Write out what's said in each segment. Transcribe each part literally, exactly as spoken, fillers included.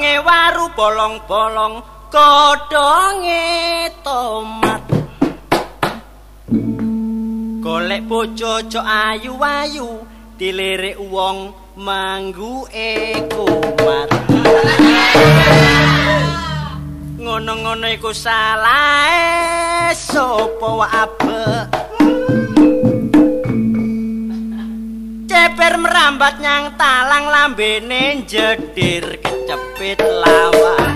godhonge waru bolong-bolong, godhonge tomat. Golek bojo jo ayu-ayu, dilirik wong mangguke kumat. Ngono-ngono iku salahe sapa wae apik. Ceper merambat nyang talang, lambene jedir kecepit lawan.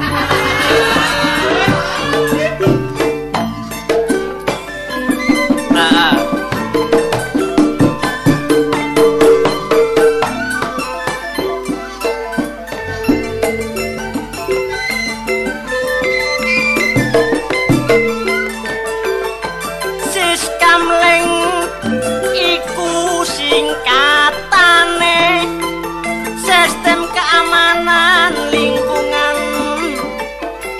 Nah. Sis Kamling iku singkatane sistem keamanan lingkungan,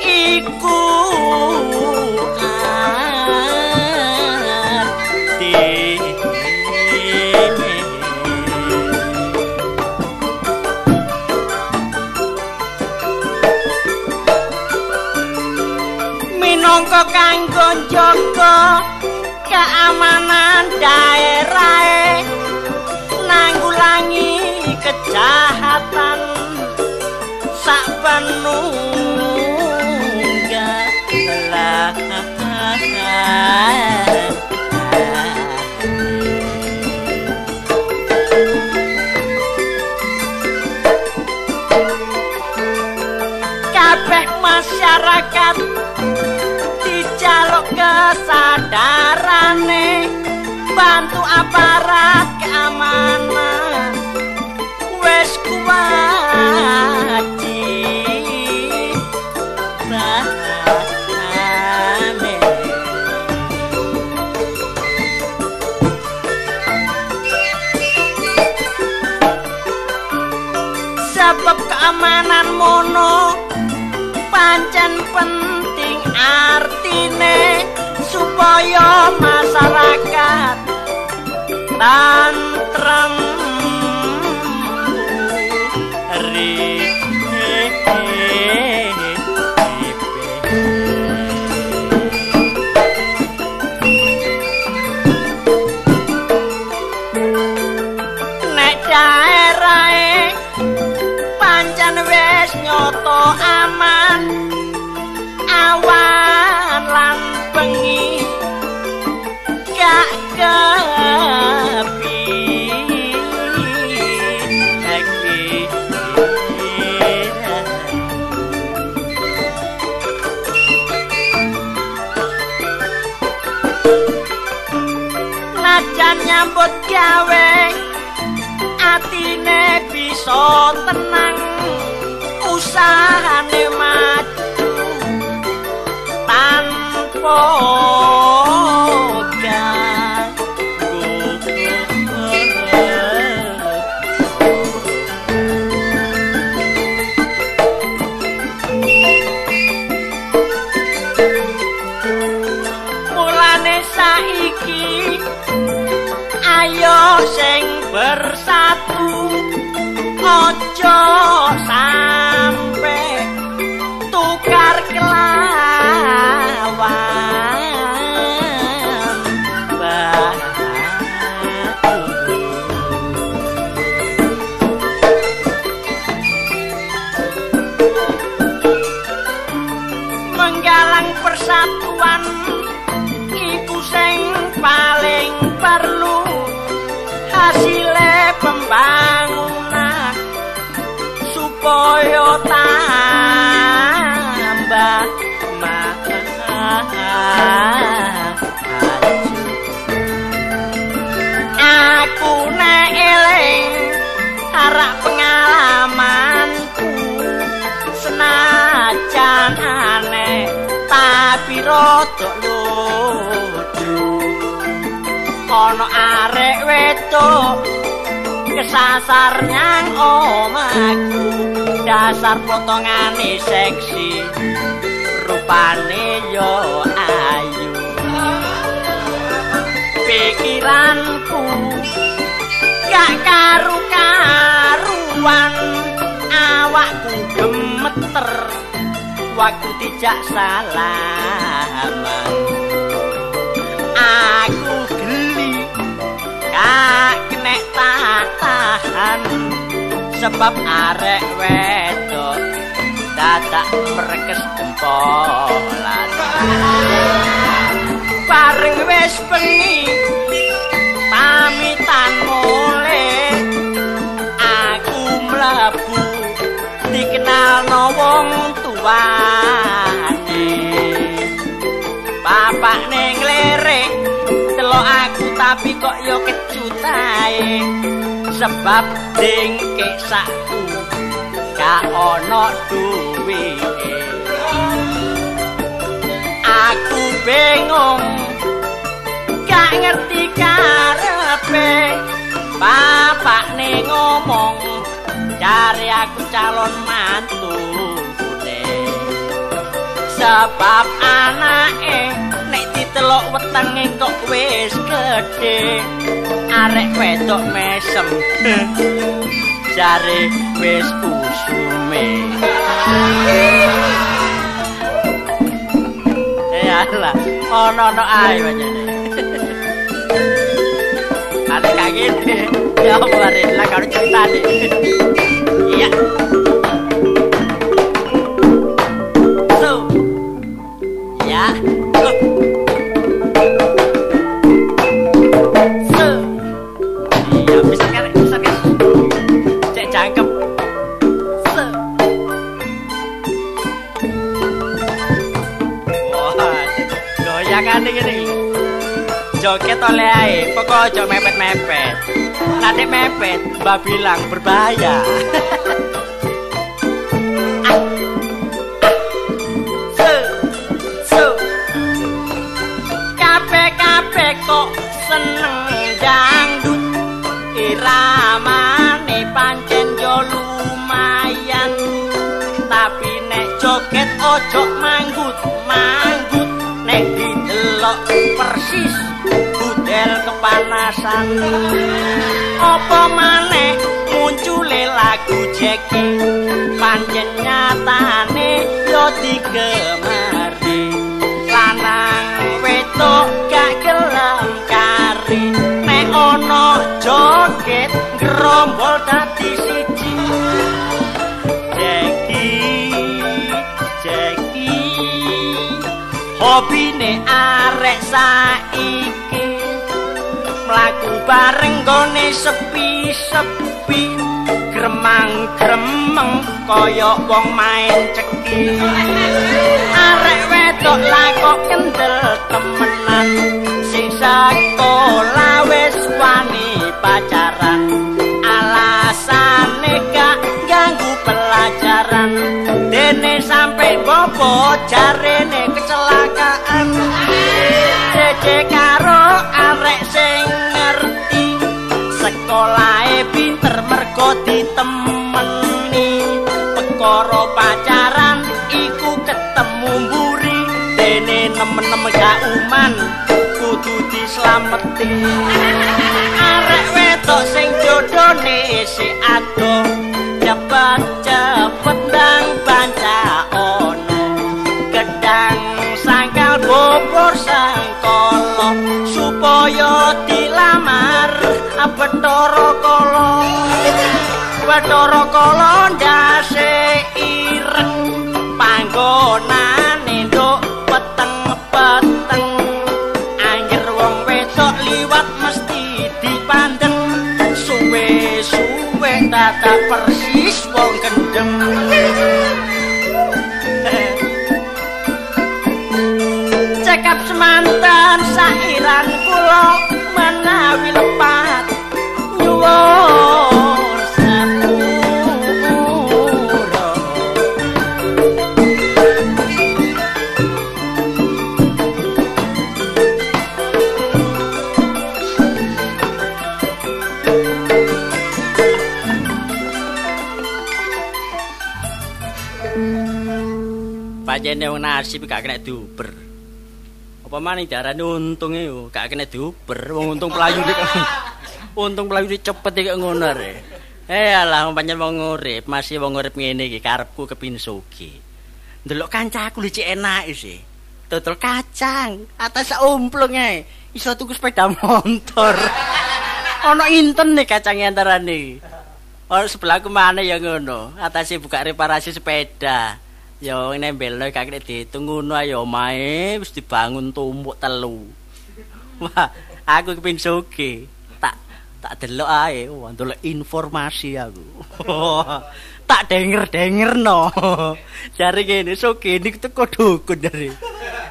iku arti minangka kanggo njaga keamanan daerah, nanggulangi kejahatan saben nunggalan. Kabeh masyarakat dijaluk kesadarane, bantu aparat keamanan wis kuwajib bahane. Sebab keamanan mono pancen penting artine, supaya masyarakat tantrem ribet. Nek daerahe pancen wis nyoto aman, awan lan bengi gak kepi lagi. Najan nyambut gawe atine bisa tenang, usahane maju tanpa sing bersatu, ojo sampe tukar kelawan batu. Menggalang persatuan iku sing paling perlu, hasilnya pembangunan supaya tambah maju. Aku nek eling arah pengalamanku, senajan aneh tapi rada lucu. Ono arek wedok kesasar nyang omahku, dasar potongane seksi, rupane yo ayu. Pikiranku gak karu-karuan, awakku gemet. pinter waktu dijak salaman. Aku geli gak kena tahan, sebab arek wedok dadak merkes tempolan. Bareng wis bengi pamitan mule, aku mlebu dikenalno wong tuane. Bapakne nglerik delok aku tapi kok yo kecut ae, sebab dengkek sakku gak ono duwite. Aku bingung gak ngerti karepe, bapakne ngomong cari aku calon mantune. Sebab anake nek ditelok wetenge kok wis gedhe, arek wedok mesem jare wis usume. Yalah, ono-ono ae wajane. Ada kaget deh, ya kemarin lah kalau cerita nih. Iya. So, ya. So, ya bisa kan, bisa kan. Cek cangkem. So, wah, goyakan ini. Joget oleh ae, pokok ojo mepet-mepet. Nanti mepet, mbak bilang berbahaya. So, so, kabeh-kabeh kok seneng dangdut, iramane pancen yo lumayan. Tapi nek joget ojo manggut-manggut, nek didelok persis budel kepanasan. Apa maneh muncule lagu Jeki, pancen nyatane yo digemari. Lanang wedok gak gelem kari, nek ono joget ngerombol dadi siji. Jeki, Jeki hobine arek saiki lagu bareng gone sepi-sepi, gremang-gremeng kaya wong main ceki. Arek wedok lah kok kendel temenan, sing sekolah wis wani pacaran, alasane gak ganggu pelajaran. Dene sampe bobo jarene kecelakaan. Jeje karo arek sing ngerti, sekolahe pinter mergo ditemeni. Perkara pacaran iku ketemu mburi, dene nemen-nemen gak uman kudu dislameti. Arek wedok sing jodhone si ado, cepet-cepet nang banca ono, gedang sangkal bobor sangkolo, supaya dilamar Bathara Kala. Bathara Kala ndase ireng, panggonane nduk peteng-peteng. Anggere wong wedok liwat mesti dipandeng, suwe-suwe dadak persis wong gendeng. Cekap semanten sairan kula menawi lepat nyuwun sapura. Pancene wong nasib gak kena duper. Apa maning darane untunge yo gak kena diuber, wong untung pelayu dik. Untung pelayu cepet iki ngono rek. Eh alah pancen wong urip, masih wong urip ngene iki karepku kepin sugih. Ndelok kancaku lucu enak sih. Total kacang, atas omplong ae. Iso tuku sepeda motor. Ono inten nih kacangnya antarane. Ono sebelahku mana ya ngono, atase buka reparasi sepeda. Yo nembelno kakek diitung ngono ae omahe wis dibangun tumpuk telu. Wah, aku kepin sugih. Tak delok ae, wah delok informasi aku. Tak denger-denger no. Jare ngene, sugih niku teko dukun jare.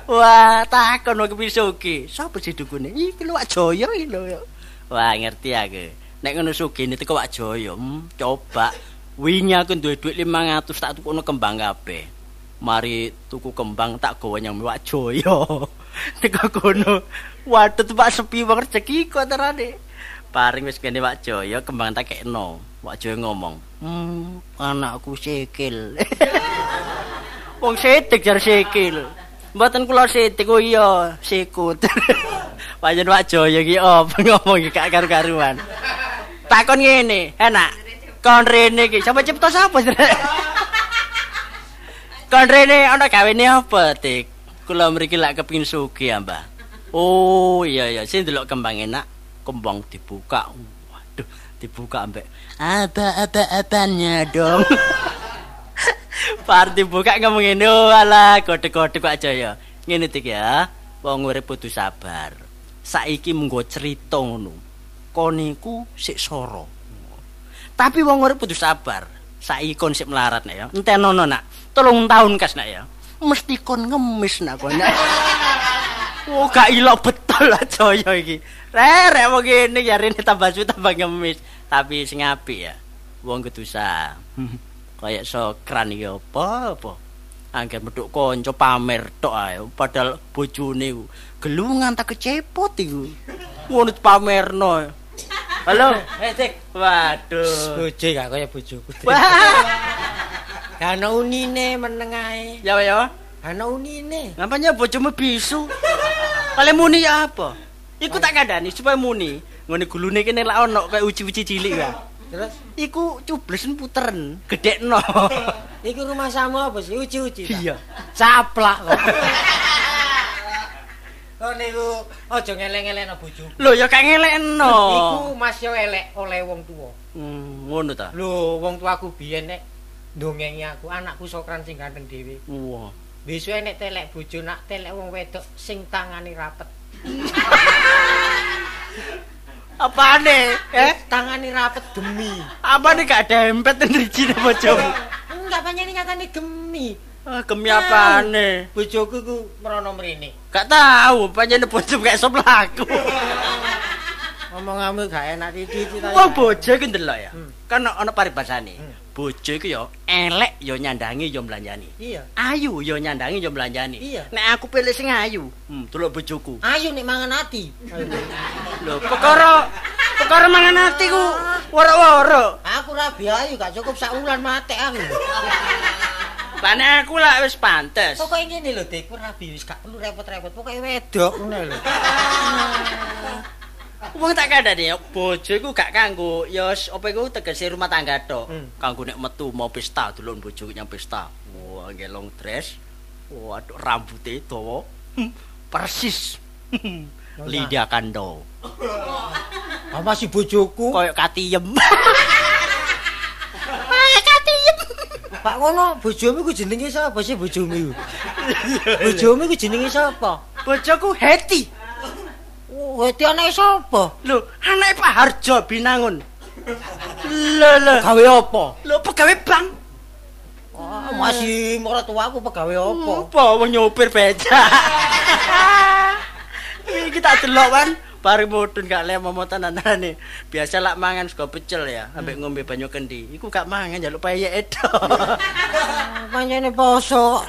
Wah, takon kok piye sugih. Sopo sih dukune? Iki Wak Jaya iki lho. Wah, ngerti aku. Nek ngono sugihne teko Wak Jaya, hmm, coba wingi aku duwe dhuwit limang atus tak tukono kembang kabeh. Mari tuku kembang tak gawa nyang Wak Jaya. Teko kono. Waduh, Pak sepi wong rezekiku antarane. Paring wis kene Wak Jaya kembang tak kekno. Wak Jaya ngomong, "Hmm, anakku sikil." Wong setik jar sikil. Mboten kula setik, oh iya, sikut. Pancen Wak Jaya iki opo ngomong iki gak karu-karuan. Takon ngene, "Enak. Kon rene iki sapa cipta sapa?" "Kon rene ana gawene apa, Dik?" "Kula mriki lak kepengin sugih, Mbah." "Oh, iya ya, sing delok kembang enak." Kembang dibuka, waduh, dibuka ambek apa-apa-apanya dong. Par dibuka ngomong ini, oh alah, godek-godek aja ya. Ngene iki ya, wong urip kudu sabar. Saiki menggo cerita ngono. Kon niku sik soro. Tapi wong urip kudu sabar. Saiki kon sik melarat nek ya. Entenono nak, telung tahun kas nak ya. Mesti kon ngemis nak kon. Oh gak ilok betul aja ya iki. Rerek wong ngene jarene tambah suwi tambah ngemis, tapi sing apik ya. Wong kudu sabar. Kaya Sokran iki apa-apa. Angger metuk kanca pamer tok ae, padahal bojone gelungan tak kecepot iku. Ngono pamerno. Halo, Dik. Waduh. Bojo gak kaya bojoku. Gak ono unine meneng ae. Ya ya. Ana unine. Nampaknya bojomu bisu. Kale muni ya apa? Iku tak kandhani supaya muni. Ngene gulune kene lak ono kaya uji-uji cilik ya. Terus iku cublesen puteren, gedhekno. Iku rumah sama bos, uji-uji. Iya. Caplak kok. Lho niku aja ngeleng-elekno bojoku. Lho ya gak ngelekno. Iku Mas yo elek oleh wong tuwa. Hmm, ngono ta. Lho wong tuaku biyen nek ndongengi aku, anakku Sokran sing ganteng dhewe. Wah. Besok nek telek bojo nak telek wong wedok sing tangane rapet. Apane? Eh, tangane rapet gemi. Apane gak dempet nriji bojomu? Enggak pancen nyatane gemi. Ah, gemi apane? Bojoku ku merono mrene. Gak tahu, pancen bojoku gak sop laku. Omonganmu gak enak iki. Wong bojo iki ndelok ya. Kan ana paribasane. Bojo iku ya elek ya nyandangi ya mlanjani. Iya. Ayu ya nyandangi ya mlanjani. Nek aku pilih sing ayu, hmm, delok bojoku. Ayu nek mangan ati. Lho, perkara perkara mangan ati ku woro-woro. Aku ra biayu gak cukup sak wulan matek aku. Lah nek aku lak wis pantes. Pokoke ngene lho, Dik, ora biayu wis gak perlu repot-repot. Pokoke wedok ngono lho. Wong tak kandhani bojo iku gak kanggo ya apa iku tegese rumah tangga tok. Kanggo nek metu mau pesta delok bojo nyang pesta. Wah, ngge long dress. Waduh, rambute dawa. Persis. Lydia Kandou. Apa si bojoku koyo katiem. Ah, katiem. Pak ngono, bojomu ku jenenge sapa sih bojomu? Bojomu ku jenenge sapa? Bojoku Heti. Wedi anake sapa? Lho, anake Pak Harjo Binangun. Lho lho. Gawe apa? Lho pegawe bank. Oh, masih ora tuaku pegawe apa? Apa wong nyopir becak. Iki tak delok kan, bari mudun gak le momotan anane. Biasa lak mangan sego pecel ya, ambek ngombe banyu kendi. Iku gak mangan njaluk payeke tok. Pancene poso.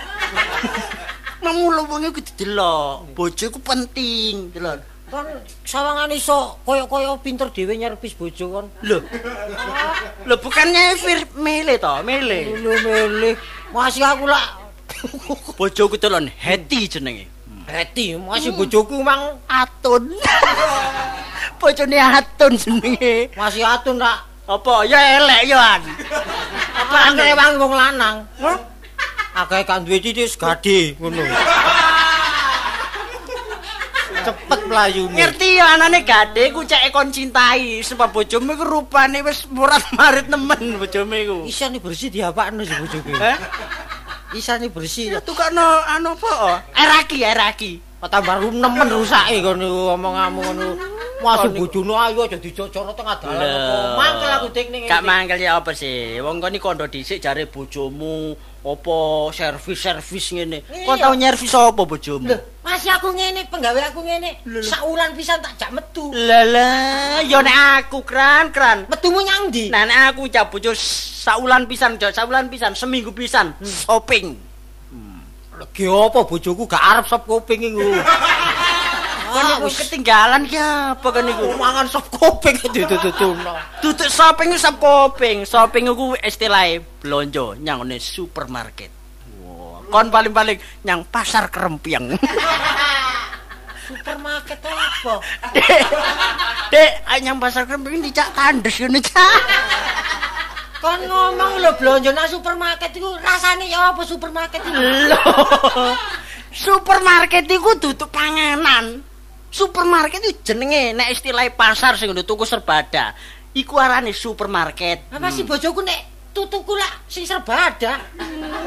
Mamulu wong iki didelok. Bojo iku penting, delok. Kon sawangan iso koyo-koyo pinter dhewe nyerpis bojo kon. Lho. Lho bukannya milih to, milih. Lho milih. Masih aku lak bojoku telon Heti jenenge. Heti, masih bojoku mang Atun. Bojone Atun jenenge. Masih Atun lak Apa? Ya elek yoan. Apaan rewang wong lanang? Hah? Akeh kan duwe cici segadi ngono. Cepet mlayune. Ngerti ya anane gadhe ku cek kon cintai sebab bojomu iku rupane wis murat-marit nemen bojomu iku. Isane bersih diapakno si bojoku. Heh. Isane bersih. Tukokno anu apa? Eraki, eraki. Tambah nemen rusake kon omonganmu ngono. Waduh bojono ayo aja dicocoro tengah dalan kok. Mangkel aku dik ning. Gak mangkel ya apa sih? Wong kene kondo dhisik jare bojomu apa servis-servis ngene. Kok tau nyervis apa bojomu? Lho, masih aku ngene, penggawe aku ngene. Sak wulan pisan tak jak metu. Lah lah, ya nek aku kran-kran. Metumu nyang ndi? Nah nek aku cah bojo sak wulan pisan, sak wulan pisan, seminggu pisan shopping. Lagi apa bojoku gak arep sop kuping iku. Kene ketinggalan ki apa kene iku? Mangan sop kuping ditututuno. Tutuk shopping sop kuping. Shopping iku istilahe blonjo nyang ngene supermarket. Wah, kon paling-paling nyang pasar Krempiang. Supermarket apa? Dek, nyang pasar Krempiang dicak kandes ngene cak. Kon ngomong lho blonjo nang supermarket iku rasane ya apa supermarket iku? Lho. Supermarket iku tutup panganan. Supermarket itu jenenge nek istilah pasar sing nggo tuku serbada. Iku arane supermarket. Apa sih bojoku nek tutuku lak sing serbada?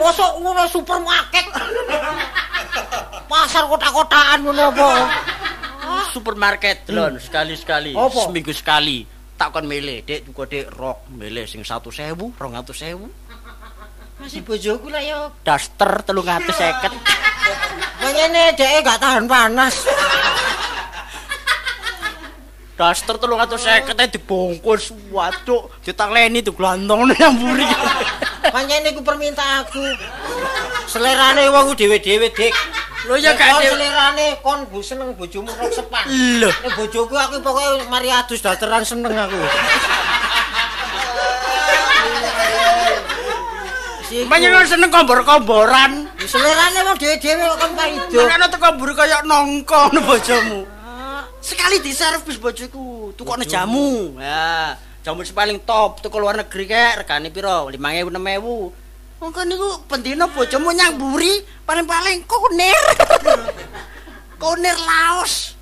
Mosok ngono supermarket. Pasar kotak-kotakan ngono apa? Supermarket lho sekali-sekali, seminggu sekali. Tak kon milih, Dik, tuku Dik rok milih sing satu ewu, dua ratus ewu. Masih bojoku lak yo daster tiga ratus lima puluh. Ngene Dik gak tahan panas. Daster telung atau seketnya dibongkus, waduh, ditakleni tuh glantong nih nyamburi. Makanya ini ku permintaan aku, selerane wong ku dewe-dewe dik. Lo ya gak dewe. Selerane kon bu seneng bojomu rok sepan. Lo. Nih bojoku aku pokoknya mari adus dasteran seneng aku. Banyak orang seneng kombor-komboran. Selerane wong dewe-dewe kon kaido. Mana tuh kombor kayak nongkong nih bojomu. Sekali diservis bojoku, tukokne jamu. Ya, jamu paling top, tuku luar negeri kek, regane piro? lima ewu, enam ewu. Wong kene iku pendino bojomu nyang mburi, paling-paling kunir. Kunir Laos.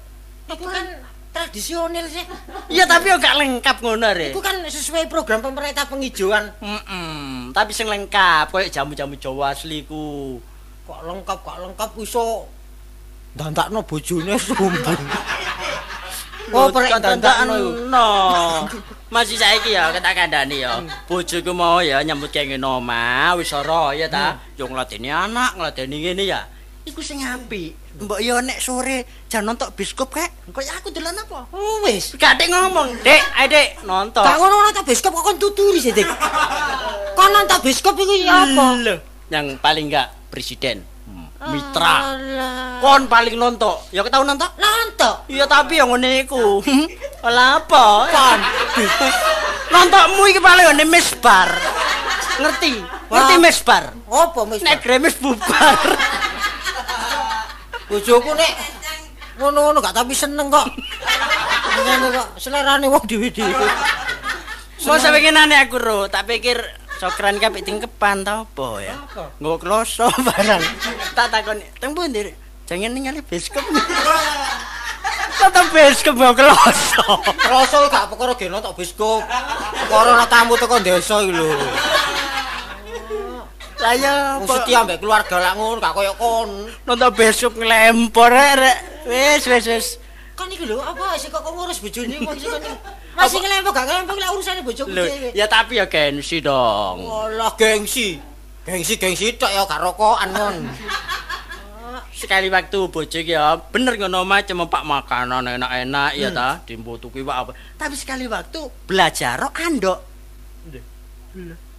Iku kan tradisional sih. Iya, tapi yo gak lengkap ngono re. Iku kan sesuai program pemerintah penghijauan. Heeh, tapi sing lengkap koyo jamu-jamu Jawa asli ku. Kok lengkap, kok lengkap iso dandakno bojone sumbung. Oh, perek dandakno. Masih saiki ya tak kandhani ya. Bojoku mau ya nyambut gawe nang omah wis ora ya ta. Yo ngladeni anak, ngladeni ngene ya. Iku sing apik. Mbok yo nek sore jan nonton bioskop kek. Kaya aku dolan apa? Wis, gak tek ngomong. Dik, ae Dik, nonton. Gak ngono nonton bioskop kok kon tuturi sih, Dik. Kon nonton bioskop iku ya apa? Lho, yang paling gak presiden. Mitra. Kon paling nontok. Ya ketau nontok? Nontok. Iya tapi yang ngene iku. Ala apa? Kon. Nontokmu iki paling ngene misbar. Ngerti? Ngerti misbar. Apa misbar? Nek gremes bubar. Bojoku nek ngono-ngono gak tapi seneng kok. Ngono kok selerane wong dhewe-dhewe. Mau sawengenane aku ro, tak pikir cokran kabeh tingkepan ta apa ya. Nggo kloso barang. Tak takon, "Teng pundi? Jangan ningali bioskop." Nonton bioskop kok kloso. Kloso gak perkara ge nonton bioskop. Perkara ana tamu teko desa iki lho. Lah ya mesti ambek keluarga lak ngono gak koyo kon. Nonton bioskop nglempor rek. Wis wis wis. Kon iki lho apa sik kok ngurus bojone kok iki. Masih ngelempok gak ngelempok lah urusannya bojoku dhewe. Ya tapi ya gengsi dong. Walah gengsi. Gengsi-gengsi tok ya gak rokokan mon. Sekali waktu bojoku ya bener ngono macam pak makanan enak-enak ya ta, dimbutuki wak apa. Tapi sekali waktu belajar kok andok.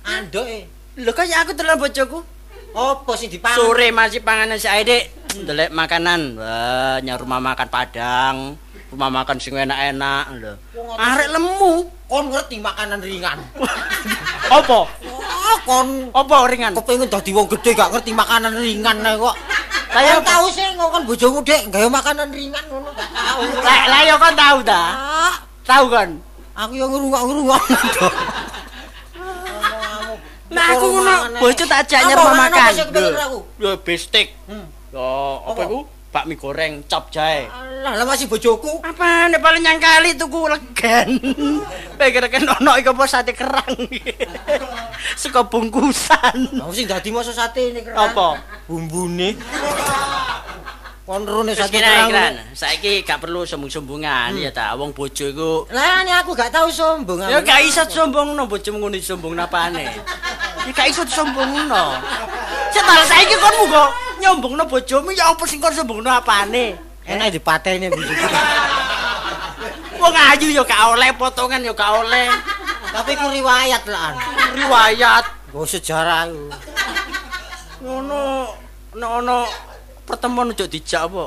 Andoke. Lho kok aku telan bojoku. Apa sing dipangan? Sore masih panganan si Adik. Delek makanan. Wah, nyang rumah makan Padang. Rumah makan sing enak-enak lho. Arek lemu, kon ngerti makanan ringan. Apa? Oh, kon apa ringan? Kepengin dadi wong gedhe gak ngerti makanan ringan ae kok. Lah yo tau sing ngongkon bojoku Dik, gawe makanan ringan ngono gak tau. Lah yo kon tau ta? Tau kon. Aku yang ngerungok-ngerungok. Nah aku ngono, bojo tak ajak nyerep makan. Lho, bestek. Ya, apa iku? Bakmi goreng cap jahe. Lah masih bojoku. Apa nek paling nyang kali tuku Legan. Pikirken ono iki apa sate kerang. Saka bungkusan. Lah sing dadi masa sate ini kerang. Apa? Bumbune. Konrone sate kerang. Saiki gak perlu sombong-sombongan ya ta. Wong bojo iku. Lah nek aku gak tau sombong. Ya gak iso sombongno bojomu ngono sombong napane. Ya gak iso sombongno. Cetal saiki kon munggo nyombongno bojomu ya opo sing kon sombongno apane? Enak dipateni bojoku. Wong ayu ya gak oleh, potongan ya gak oleh. Tapi ku riwayat lan. Riwayat, go sejarah iku. Ngono, nek ana pertemuan ojo dijak apa?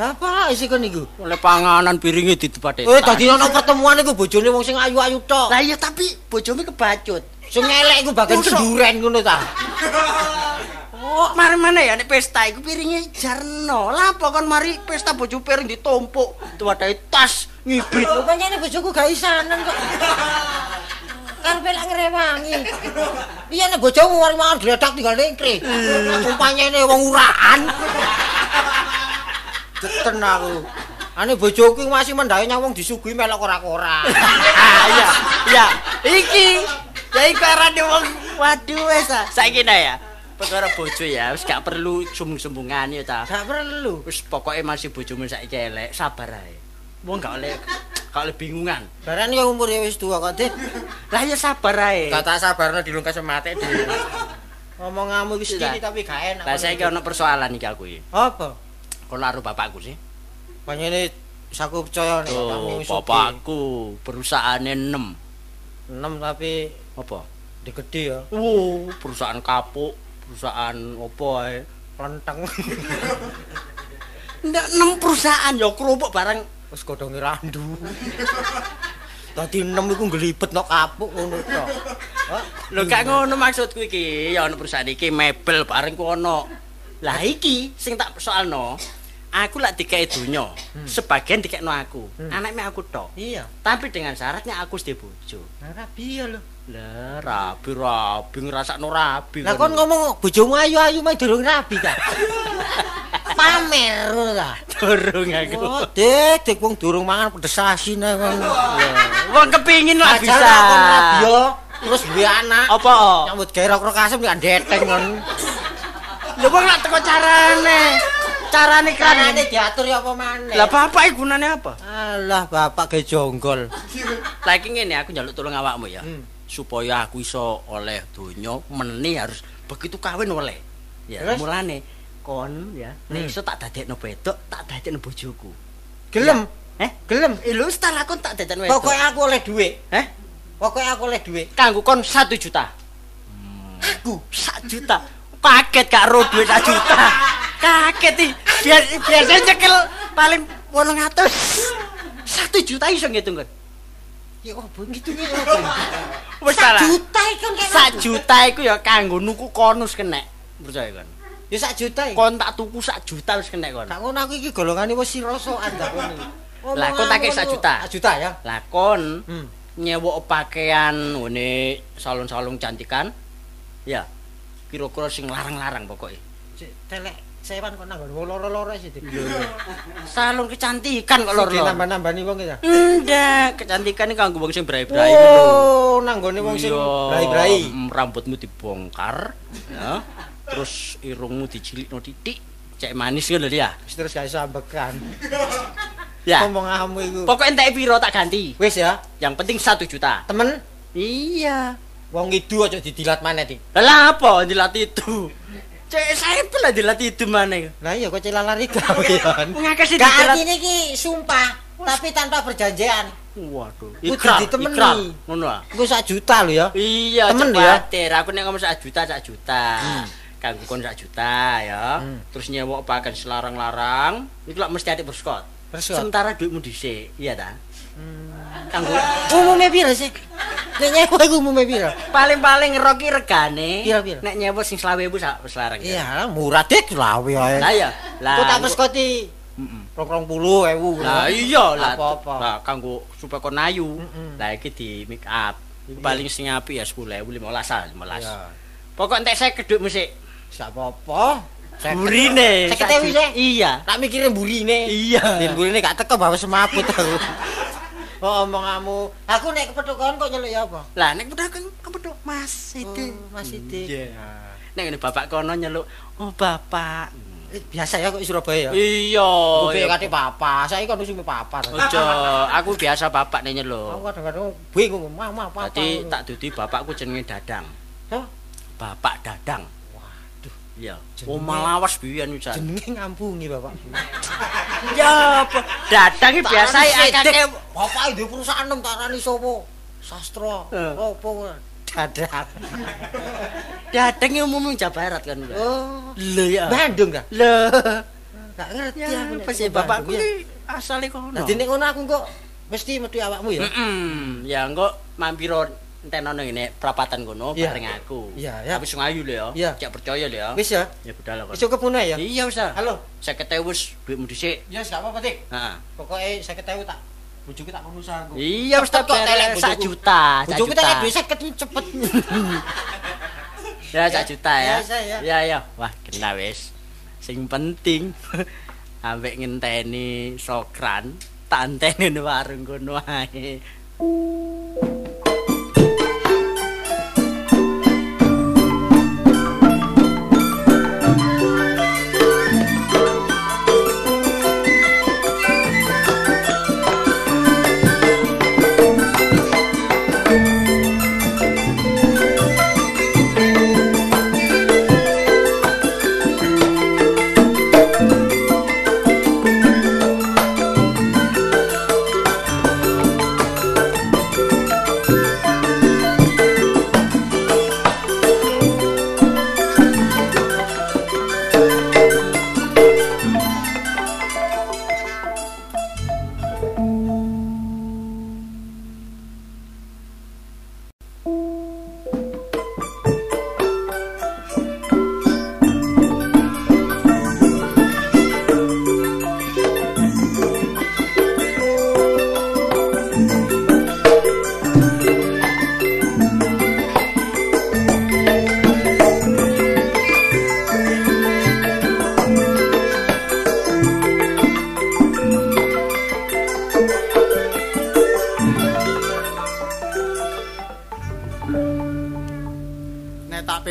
Lah apa isi kon niku? Oleh panganan piringe didipateni. Eh dadi ana pertemuan iku bojone wong sing ayu-ayu tok. Lah iya tapi bojone kebacut. Sing elek iku bagian kenduren ngono ta. Oh, mari mana ya nek pesta iku piringe jarno. Lah apa kon mari pesta bojo piring ditumpuk, diwadahi tas ngibrit. Lho pancene bojoku gak isanen kok. Kan pelak ngrewangi. Piye nek bojomu mari mangan gledak tinggal nengkre. Umpamane wong uraan. Deten aku. Ane bojoku masih mendhae nyang wong disuguhi melok ora-ora. Ah iya. Ya, iki. Ya iki arane wong waduh wis ah. Saiki ya. Perkara bojo ya, wis gak perlu sombong-sombongan ya ta. Gak perlu. Wis pokoke masih bojomu saiki elek, sabar ae. Wong gak oleh gak oleh bingungan. Barane ya umure wis tuwa kok, Dit. Lah ya sabar ae. Gak tak sabarno dilungkas mate dhewe. Omonganmu wis iki tapi gak enak. Lah saiki ana persoalan iki aku iki. Apa? Kon karo bapakku sih. Panjene saku percaya nek kamu iso. Bapakku perusahaane enam. enam tapi apa? Digede ya. Wo, perusahaan kapuk. Perusahaan opo ae lenteng. Ndak enam perusahaan ya kerupuk barang wis godhonge randu. Dadi enam iku nglibet nok kapuk ngono to. Lho gak ngono maksudku iki, ya ana perusahaan iki mebel bareng ku ono. Lah iki sing tak soalno, aku lak dikek donya, sebagian dikekno aku. Anaknya aku tok. Iya. Tapi dengan syaratnya aku sedhe bojo. Lah piye lho? Lah rabi rabi ngrasakno rabi. Lah kon ngomong bojomu ayu-ayu mah durung rabi ta. Pamer ngono ta. Durung aku. Oh, Dik, Dik wong durung mangan pedes asin ae kon. Wong kepingin lak bisa. Kon rabi yo terus duwe anak. Apa? Nyambut gawe rok-rok asem lek ndeteng kon. Lha wong lak teko carane. Carane kan diatur ya apa maneh. Lah bapak iki gunane apa? Alah bapak ge jonggol. Lah iki ngene aku njaluk tolong awakmu ya. Supaya aku iso oleh donya meni harus begitu kawin oleh ya mulane kon ya nek iso tak dadekno wedok tak dadekno bojoku gelem eh gelem lho setar aku tak dadekno wedok pokoke aku oleh dhuwit eh pokoke aku oleh dhuwit kanggo kon satu juta aku satu juta kaget gak ro dhuwit satu juta kaget iki biasane nyekel paling wolung atus satu juta iso ngitung kon ya opo ngitune opo wis salah satu juta iku kene satu juta iku ya kanggo nuku konus kenek percaya kon ya satu juta kon tak tuku satu juta wis kenek kon gak ngono aku iki golongane wis sirosokan ta kon lah kon tak kei satu juta satu juta ya lah kon nyewa pakaian ngene salon-salon cantikan ya kira-kira sing larang-larang pokoke telek sewan kok nanggon loro-loro sih. Salon kecantikan kok loro. Ditambah-nambani wong ya. Ndak, kecantikan iki kanggo wong sing brai-brai ngono. Oh, nanggone wong sing brai-brai. Rambutmu dibongkar, ya. Terus irungmu dijilikno titik, cek manis ngono lho ya. Wis terus gak iso ambekan. Ya. Omonganmu iku. Pokoke entek piro tak ganti. Wis ya. Yang penting satu juta. Temen? Iya. Wong idu aja didilat maneh iki. Lah apa dilat itu? Cek saya pula dilat itu mana? Nah iya kok celalari kawian. Mengakasi dilat ini ki sumpah, tapi tanpa perjanjian. Waduh. Ikrar, ikrar. Mana? Gue satu juta lo ya. Iya. Temen ya. Aku nih ngomong satu juta, satu juta. Kanggo kon satu juta ya. Terus nyewa pakaian selarang-larang. Itu lah mesti ada berskot. Sementara duitmu dhisik, iya dah. Kanggo umumnya piro sih? Nek nyewa iku umumnya piro? Paling-paling ngeroki regane. Piro-piro? Nek nyewa sing selawe iku sak larang. Iya, murah dik selawe ae. Lah ya. Lah kok tak peskoti Rong-rong puluh ewu. Lah iya lah. Lah kanggo supaya kon ayu. Lah iki di make up. Iku paling sing apik ya sepuluh ewu lima belasan. Pokok entek saya keduk musik. Sak apa-apa. Burine. Seketewi sih. Iya. Tak mikirin burine. Iya. Dan burine gak teko bawa semaput aku. Oh omonganmu. Aku nek kepethuk kon kok nyeluk ya apa? Lah nek kepethuk kepethuk Mas Ide. Mas Ide. Iya. Nek ngene bapak kono nyeluk, "Oh bapak." Biasa ya kok Surabaya ya? Iya. Kowe kate bapak. Saiki kono sing bapak. Ojo, aku biasa bapak nek nyeluk. Aku kadang-kadang bingung, "Mah, mah, apa?" Dadi tak dudu bapakku jenenge Dadang. Hah? Bapak Dadang. Ya, oh malawas biyen ujar. Jenenge ngampungi bapak. Ya, Dadang iki biasa akeh bapak duwe perusahaan nom tak arani sapa? Sastra. Opo Dadang. Dadang iki umum Jawa Barat kan. Oh. Lho ya. Bandung ta? Lho. Enggak ngerti aku nek bapakku iki asale kono. Lah dene ngono aku kok mesti metu awakmu ya. Heeh. Ya engko mampir tenono ngene perapatan kono bareng aku. Tapi sing ayu lho ya. Cek percaya lho ya. Wis ya. Ya budal kok. Iso kebune ya? Iya wis. Halo, seket ewu wis dhuwitmu dhisik. Ya wis gak apa-apa, Dik. Heeh. Pokoke seket ewu tak bojoku tak kono usahaku. Iya wis tak telek sak juta. Bojoku tak duwe seket cepet. Ya sak juta ya. Ya ya. Wah, kena wis. Sing penting ambek ngenteni sokran, tak enteni warung kono ae.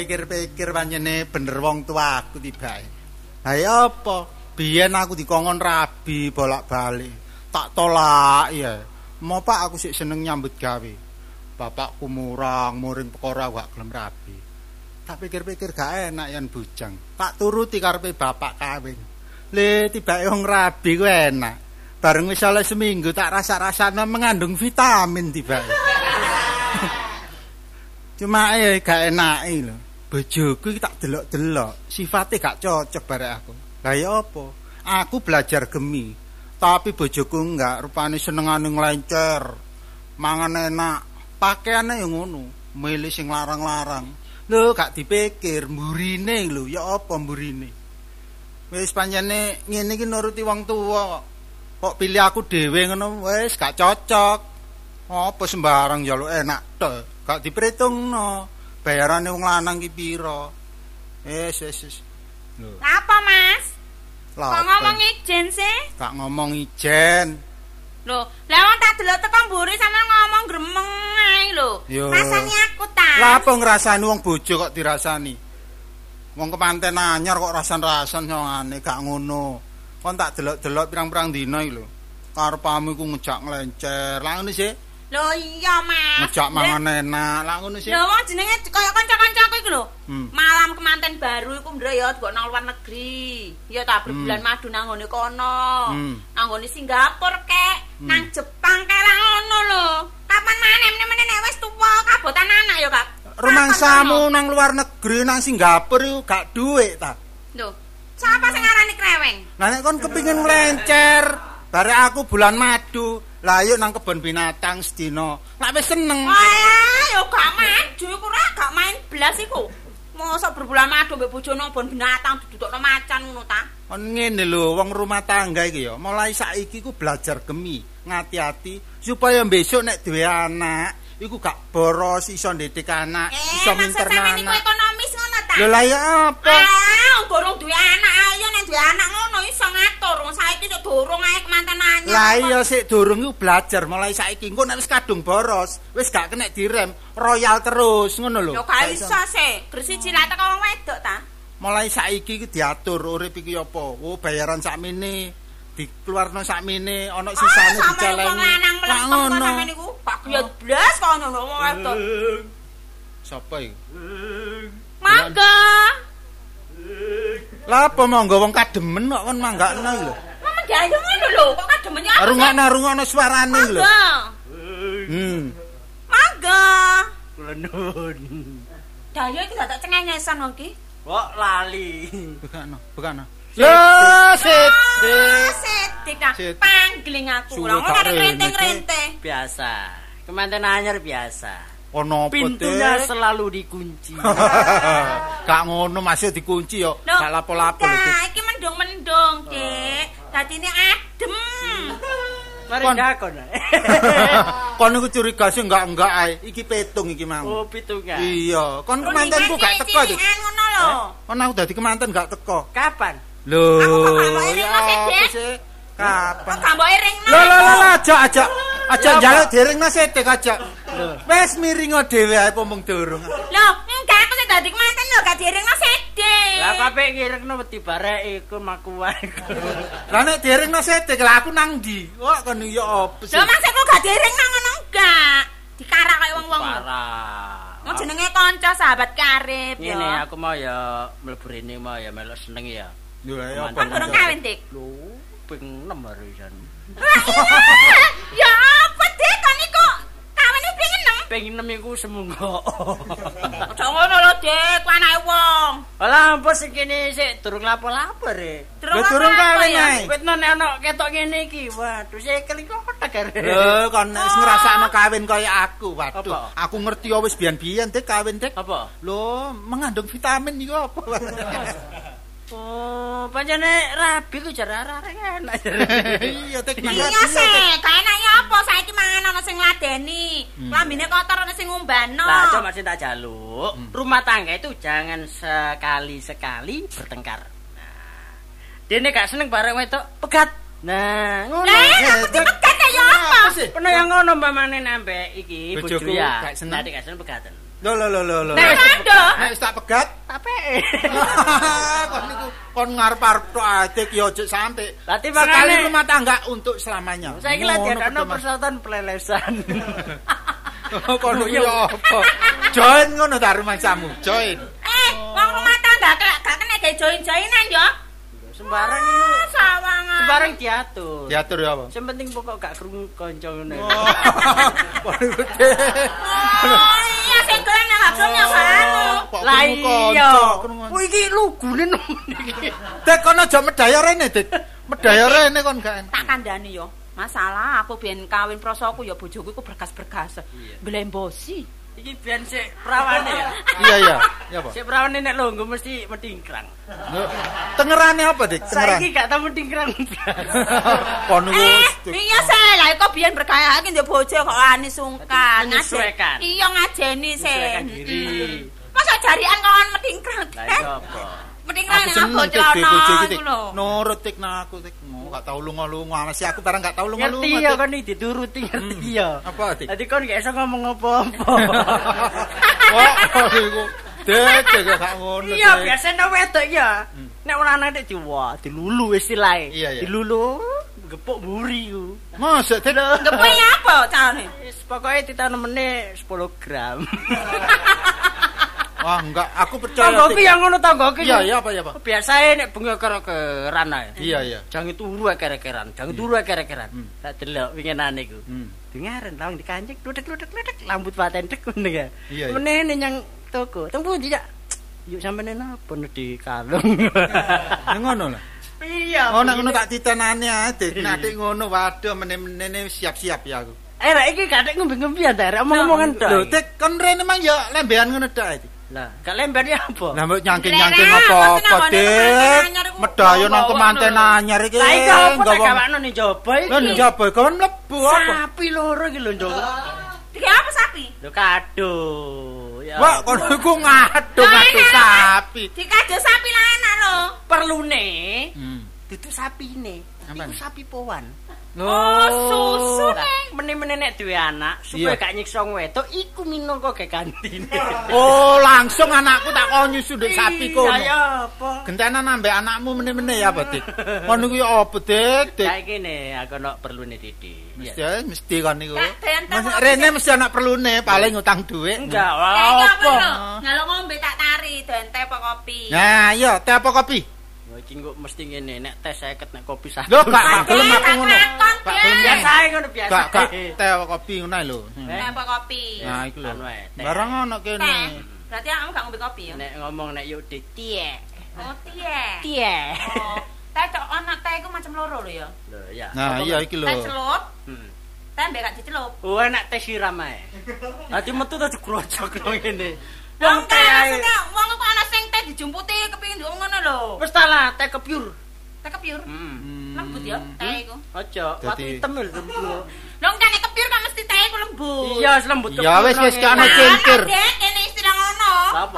Pikir-pikir panjene bener wong tua aku tibae. Hai apa? Biyen aku dikongon rabi bolak-balik. Tak tolak ya. Mau Pak aku sik seneng nyambut gawe. Bapakku murang, muring perkara gak gelem rabi. Tak pikir-pikir gak enak yen bujang. Tak turuti karepe bapak kawin. Le tibae wong rabi ku enak. Bareng wis oleh seminggu tak rasa-rasane mengandung vitamin tibae. Cuma eh gak enake lho. Bojoku iki tak delok-delok, sifate gak cocok bare aku. Lah ya apa? Aku belajar gemi, tapi bojoku enggak, rupane senengane nglencer. Mangan enak, pakaiane ya ngono, milih sing larang-larang. Lho gak dipikir mburine lho, ya apa mburine? Wis pancene ngene iki nuruti wong tuwa kok. Kok pilih aku dhewe ngono wis gak cocok. Apa sembarang ya lho enak to, gak diperhitungno. Bayarane wong lanang ki pira? Wis wis wis. Lho. Apa, Mas? Lah ngomong ijen sih? Gak ngomong ijen. Lho, lah wong tak delok teko mburi sama ngomong gremeng ae lho. Rasane aku ta. Lah apa ngrasani wong bojo kok dirasani? Wong kepanten anyar kok rasan-rasan ngene gak ngono. Kon tak delok-delok pirang-pirang dina iki lho. Karepmu iku ngejak nglencer. Lah ngene sih. Lho iya, Mas. Ngejak mangan enak. Lah ngono sih. Lho wong jenenge kaya kanca-kancaku iku lho. Malam kemanten baru iku ndra ya go nang luar negeri. Ya ta bulan madu nang ngene kono. Nang ngene Singapura kek, nang Jepang kek ra ngono lho. Kapan maneh meneh nek wis tuwa kabotan anak ya, Kak. Rumangsamu nang luar negeri nang Singapura iku gak duwe ta. Lho, sapa sing ngarani kreweng? Lah nek kon kepengin mlencer, bare aku bulan madu. Lah ayo nang kebon binatang sedina. Lah wis seneng. Wah, ya gak maju iku ra gak main blas iku. Mosok berbulan madu mbek bojone bon binatang dudukno macan ngono ta. Kon ngene lho, wong rumah tangga iki ya, mulai saiki ku belajar gemi, ngati-ati supaya besok nek duwe anak iku gak boros, iso ndhedhek anak, eh, iso minter anak. Iku ekonomis ngono ta? Lho lah ya apa? Ah, gorong duwe anak ayo nek duwe anak ngono iso ngatur. Wong saiki kok dorong ae mantan anyar. Lah iya sik dorong iku belajar, mulai saiki engko nek wis kadung boros, wis gak kena direm. Royal terus ngono lho. Ya gak iso sih, gresi cilate kok wong wedok ta. Mulai saiki iki diatur urip iki apa? Oh, bayaran sakmene dikeluarno sakmene, ana sisane diceleni. Lah ngono sampeyan niku Pak Kuyat blas kok ngono wong wedok. Sapa iki? Mangga. Lah apa monggo wong kademen kok kon manggakno iki lho. Mangga diayu ngono lho, kok kademen ya. Rungokno-rungokno suarane lho. Hmm. Mangga. Kula nuwun. Dayo iki gak tak cengengesan wong iki. Kok lali. Bekakno, bekakno. Lah, sit. Sit, dak panggling aku. Ora ngono renteng-renteng. Biasa. Kemanten anyar biasa. Ono apa pintunya selalu dikunci. Gak ngono masih dikunci yo. Gak lapo-lapo lho. Nah, iki mendung-mendung, Dik. Dadine adem. Mari dakon. Kon niku curiga sih enggak-enggak ae. Iki petung iki mau. Oh, pitungan. Iya, kon kemantenku gak teko iki. Kon aku dadi kemanten gak teko. Kapan? Lho. Aku kok mboke ringno sithik. Kapan? Kok mboke ringno. Lho lho lho aja aja. Aja njaluk diringno sithik aja. Wes miringo dhewe ae pompong dorong. Lho, enggak aku sing dadi kemanten lho gak diringno sithik. Lah kabeh ngiringno wedi bareke iku makuan. Lah nek diringno sithik lha aku nang ndi? Kok kon yo opo sih? Lho maksudku gak diringno ngono enggak. Dikarak kaya wong-wong. Wong jenenge kanca sahabat karib ya. Ngene aku mau ya mlebu rene mau ya melok seneng ya. Lho ya apa? Kon durung kawin, Dik. Lho, ping enam hari jan. Ya apa Dik kon iku? Kawine ping enam. Ping enam iku semunggo. Aja ngono lho, Dik, ku anake wong. Lah ampun sing kene sik durung lapo-lapo e. Durung kawin ae. Wetno nek ana ketok ngene iki, waduh sekel iki kok tegar. Lho, kon wis ngrasakno kawin kaya aku, waduh. Aku ngerti wis biyen-biyen Dik kawin Dik. Apa? Lho, mengandung vitamin iki apa? Oh, pancene rabi ku jar arek enak jar. Iya, tek mangan. Iya sih, kaya enak ya apa saiki mangan ana sing ngladeni. Lambene kotor ana sing ngombano. Lah, coba sing tak jaluk. Rumah tangga itu jangan sekali-sekali bertengkar. Nah, dene gak seneng bareng wedok pegat. Nah, ngono. Lah, pegat ya apa? Peno yang ngono mbamane nambe iki bojoku ya. Nek gak seneng pegatan. Lho lho lho lho. Nek wis tak pegat, tak peke. Kon niku kon ngarep-arep tok adik ya ojo sampe. Sekali rumah tangga untuk selamanya. Saiki ladianane persatuan pelelesan. Kon yo apa? Join ngono ta rumah samu. Join. Eh, wong rumah tangga gak kena gawe join-joinan yo. Sembarang oh, sawangan. Sembarang diatur. Diatur ya apa? Sing penting pokok gak krungu kanca ngene. Oh iya sing kene gak krungu ya anu. Lah iya. Ku iki lugune nemen iki. Dek kono aja medaya rene, Dik. Medaya rene kon gak enak. Tak kandhani ya. Masalah aku ben kawin prosoku ya bojoku iku berkas-berkas. Blembosi. Iki ben sik prawane ya. Iya ya. Ya apa? Sik prawane nek lho nggo mesti metingkrang. Tengerane apa, Dik? Tengeran. Saiki gak tau metingkrang. Kon wis. Eh, iya sih. Lah kok biyen berkaya iki ndek bojo kok ani sungkan. Nyesuaikan. Iya ngajeni sih. Mosok jarian kon metingkrang. Lah iya apa? Metingkrang nang bojono iku lho. Nurut Dik nang aku Dik. Gak tau lunga-lunga, masih aku barang gak tau lunga-lunga. Ngerti ya kan iki dituruti ngerti ya. Apa Dik? Dadi kon gak iso ngomong apa-apa. Kok iku Dik gak ngono. Iya biasane wedok ya. Nek ora ana Dik diwa, dilulu wis silae. Dilulu gepuk mburi ku. Mosok Dik gepuk ya apa carane? Wis pokoke ditanemene sepuluh gram. Wah, enggak, aku percaya. Tanggoki yang ngono tanggoki. Iya, iya apa ya, Pak? Biasae nek bengi kere-keran ae. Iya, iya. Jange turu kere-keran, jange turu kere-keran. Tak delok winginane iku. Dengaren lawang dikancing, dudek-dudek-dudek, lambut paten dek ngene. Menene nyang toko. Teng pundi ya? Yuk sampeyan napa di kalung. Ngono lho. Iya. Oh, nek ngono tak titenane ae, Dik. Nek Dik ngono, waduh menene siap-siap ya aku. Eh, iki gak Dik ngombe-ngombe ta, omong-omongan tok. Lho, Dik kon rene mang ya lembean ngono tok iki. Lah, gak lembar ya apa? Lah nyangking-nyangking apa apa, Dik? Medaya nang kemanten anyar iki. Lah iki apa gawakno ning njaba iki? Lah njaba kawan mlebu apa? Sapi loro iki lho, Nduk. Iki apa sapi? Lho kado. Ya. Wah, kono iku ngaduk-ngaduk sapi. Dikado sapi lah enak lho. Perlune. Hmm. Dudu sapine. Iku sapi powan. Loh, oh, susu neng. Mene-mene nek duwe anak, supaya yeah. gak nyiksa wedok, iku minangka ge gantine. Oh, langsung anakku tak kon nyusu ndek sapi kono. Lah ya apa? Gentenan ambek anakmu mene-mene ya, Dik. Kon niku ya apa, Dik? Lah iki ne, aku ana perlune Dik. Mesti ya, mesti kon niku. Rene mesti ana perlune, paling utang dhuwit. Enggak, apa. Nyaluk ngombe tak tari, den teh apa kopi. Nah, iya, teh apa kopi? Iki kok mesti ngene, nek teh seket nek kopi satu. Lho, gak maklum aku ngono. Pak biasae ngono biasa. Gak gak teh kopi ngono lho. Teh apa kopi? Nah, iku lho. Barang ono kene. Berarti aku gak ngombe kopi ya. Nek ngomong nek yo de tie. Oh, tie. Tie. Oh, teh kok ono teh iku macam loro lho ya. Lho, iya. Nah, iya iki lho. Teh celup. Heeh. Teh mbek gak dicelup. Oh, enak teh siram ae. Dadi metu to digrojok ngene. Wong teh maksudnya wong kok ana sing teh dijumputi kepengin nduk ngono lho. Wis ta lah teh kebyur. Teh kebyur? Heeh. Lembut ya teh iku. Aja, watu item lho. Lho kan nek kebyur kan mesti teh iku lembut. Iya, lembut. Ya wis wis kan ana cengkir. Dek, kene istilah ngono.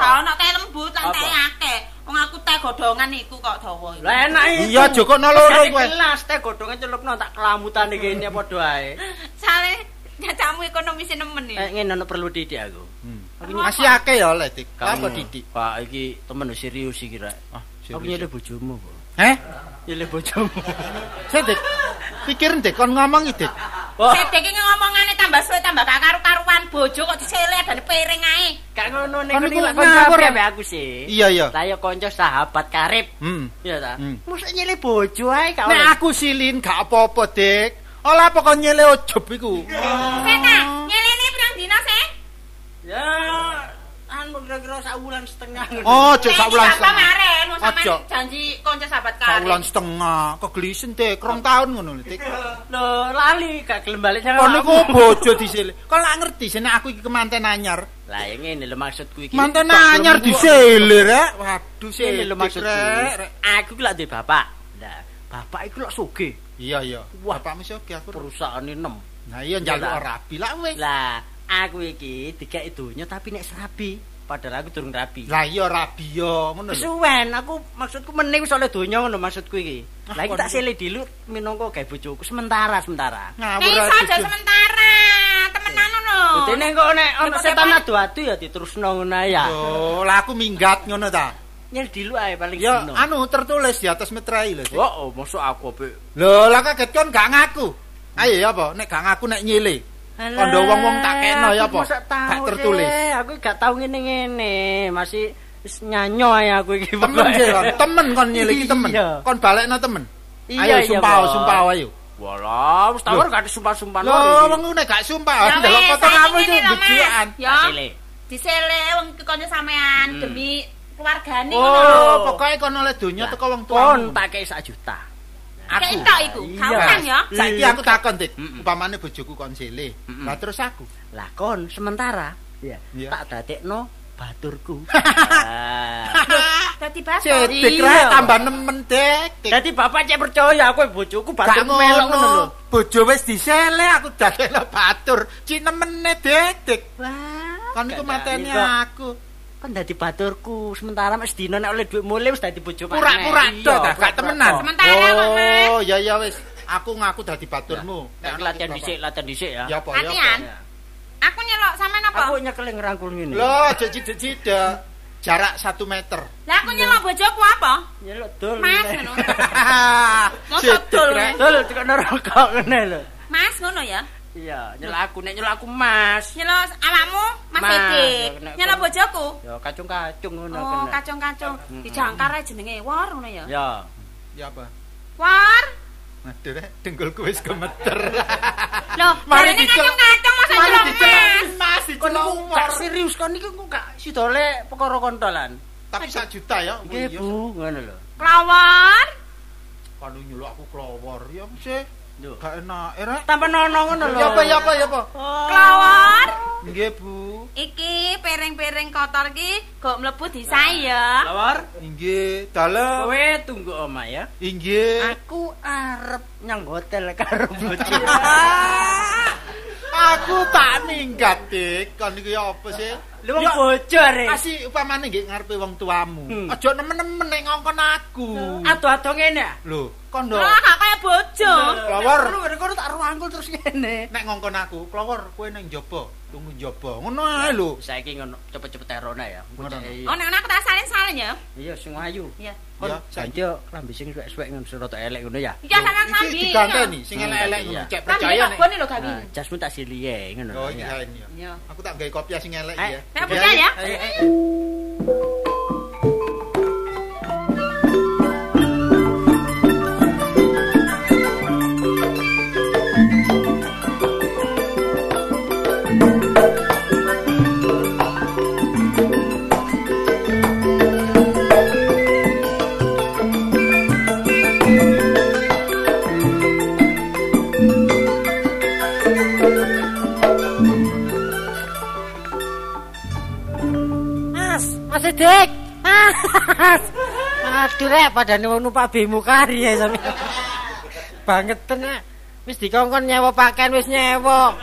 Ana teh lembut lan teh akeh. Wong aku teh godhongan iku kok dawa. Lah enak iki. Iya, jokno loro kowe. Kelas teh godhongan celupno tak kelamutane kene padha ae. Sale nyacamu ekonomi nemen ya. Eh ngene ana perlu Didik aku. Hmm. Aku masih akeh ya oleh Dik. Apa Didik? Pak iki temen serius iki rek. Ah, serius. Aku nyele bojomu kok. Heh? Nyele bojomu. Sik Dik. Pikirin Dik kon ngomong iki Dik. Sik Dik iki ngomongane tambah suwe tambah gak karu-karuan bojo kok diseleh dan piring ae. Gak ngono ning iki konco ambek aku sih. Iya iya. Lah ya konco sahabat karib. Hmm. Iya ta. Mosok nyele bojo ae gak oleh. Nek aku silin gak apa-apa Dik. Ola pokok nyele ojeb iku. Seta, nyelene pirang dina, Seng? Ya, an kira-kira sak wulan setengah. Oh, cek sak wulan setengah. Kemarin wong sampean janji konco sahabat kali. Sak wulan setengah, keglisen Dik, rong taun ngono lho, Dik. Lho, lali gak gelem bali sampean. Kon niku bojo disile. Kon lak ngerti sene aku iki kemanten anyar. Lah ya ngene lho maksudku iki. Manten anyar disile rek. Waduh, sile lho maksudku. Aku ki lak duwe bapak. Lah, bapak iku lak sugih. Iya iya. Wah, bapakmu soge aku. Perusahaane enam. Nah, iya njaluk rabi lah kowe. Lah, aku iki dikeki donya tapi nek serabi, padahal aku durung rabi. Lah iya rabi yo, ngono lho. Kesuwen, aku maksudku meneh wis oleh donya ngono maksudku iki. Lah iki tak sele dilu minangka gawe bojoku sementara sementara. Ngawur ae. Iso aja sementara, temenan ngono. Dene kok nek ana setan adu-adu ya diterusno ngono ya. Oh, lah aku minggat ngono ta. Nyel dilu ae paling seno. Ya anu tertulis di atas meterai lho. Oh, mosok aku apik. Lho, lah kaget kon gak ngaku. Ayo ya apa nek gak ngaku nek nyile. Kandha wong-wong tak kena ya apa? Gak tertulis. Aku gak tau ngene-ngene, masih wis nyanyo ae aku iki. Temen sih kon, temen kon nyile iki temen. Kon balekno temen. Ayo sumpah, sumpah ayo. Walah, wis tawar gak disumpah-sumpah. Lho, wong nek gak sumpah, delok potonganmu iki bejukan. Disele. Disele wong konco sampean demi keluargane ngono lho. Oh, pokoke kon oleh donya teko wong tuamu. Kon tak kei sak juta. Aku entok iku. Kawan ya. Saiki aku takon, Dik. Upamane bojoku kon sele. Lah terus aku. Lah kon sementara ya tak dadekno baturku. Dadi batur. Dik ra tambah nemen, Dik. Dadi bapak cek percaya kowe bojoku batur melok ngono lho. Bojo wis disele aku dadekno batur. Cinemene, Dik, Dik. Wah. Kon iku mateni aku. Kan dadi baturku sementara wis dina nek oleh dhuwit mule wis dadi bojoku. Pura-pura to ta, gak temenan. Sementara kok. Oh, ya ya wis. Aku ngaku dadi baturmu. Nek latihan dhisik, latihan dhisik ya. Ya apa ya. Latihan. Aku nyelok sampean apa? Aku nyekel ngrangkul ngene. Lho, jejid-jejid. Jarak satu meter. Lah aku nyelok bojoku apa? Nyelok dol. Mas ngono. Mosok dol. Dol dikono rokok ngene lho. Mas ngono ya. Iya, nyelok aku, nek nyelok aku Mas. Nyelok awakmu, Mas Edi. Nyelok bojoku? Ya kacung-kacung ngono kene. Oh, kacung-kacung. Dijangkar ae jenenge War ngono ya. Ya. Ya apa? War. Aduh, dengkulku wis gemeter. Loh, mari kacung-kacung masa nyelok Mas. Kon niku gak serius, kon niku gak sida lek perkara kontolan. Tapi sak juta ya. Nggih, Bu, ngono lho. Klawor. Kon nyelok aku klawor ya mesti. Duh, gak enak. Era. Tampen ono ngono lho. Ya apa ya apa ya apa? Kelawar. Nggih, Bu. Iki piring-piring kotor ki gak mlebu disai ya. Lawar? Inggih, dalem. Kowe tunggu oma ya. Inggih. Aku arep nyang hotel karo bojoku. Aku tak minggat dik, kon iki apa sih? Lho wong bojo arek. Masih upamane nggih ngarepe wong tuamu. Aja nemen-nemen nek ngongkon aku. Adoh-adoh ngene. Lho, kondo. Lah kaya bojo. Lawar. Lho kono tak ruangkul terus ngene. Nek ngongkon aku, klawor kowe ning njaba. Tunggu njaba ngono ae lho. Saiki ngono cepet-cepet erona ya. Oh nek aku tak salin-salin ya. Iya sing ayu. Iya. Kon janji klambi sing suwek-suwek ngono rada elek ngono ya. Iya sanan klambi. Diganteni sing elek-elek ngono cek percaya nek. Klambi lho gawe. Jasmu tak silih ngono. Oh iya iya. Aku tak gawe kopiah sing elek ya. Nek buka ya. Dik. Aduh rek padane wong numpak bemo kari ya sampe. Banget tenan. Wis dikongkon nyewa pakaian wis nyewa.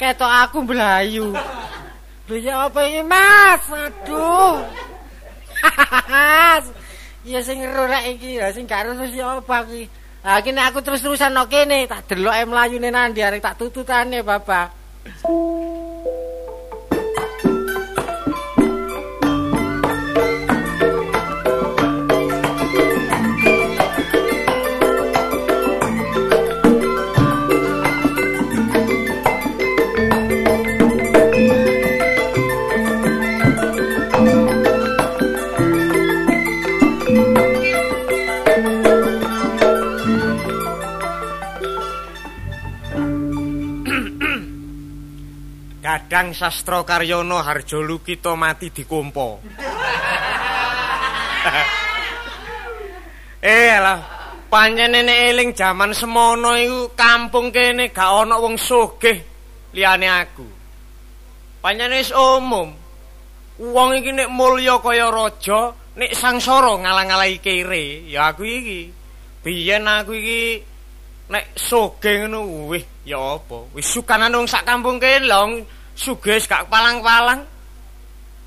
Ketok aku mlayu. Lho ya apa iki Mas? Aduh. Ya sing ero rek iki, sing gak ero wis ya apa iki. Ha iki nek aku terus-terusan nang kene tak deloke mlayune nandi arek tak tututane Bapak. Kadang sastra Karyono Hardjolukito mati dikompo. Eh lah, pancen eling jaman semono iku kampung kene gak ana wong sugih liyane aku. Pancen wis umum. Wong iki nek mulya kaya raja, nek sangsara ngalang-alangi kere, ya aku iki. Biyen aku iki nek sugih ngono, wih, ya apa? Wis sukanan wong sak kampung kene lho. Sugih gak palang-palang.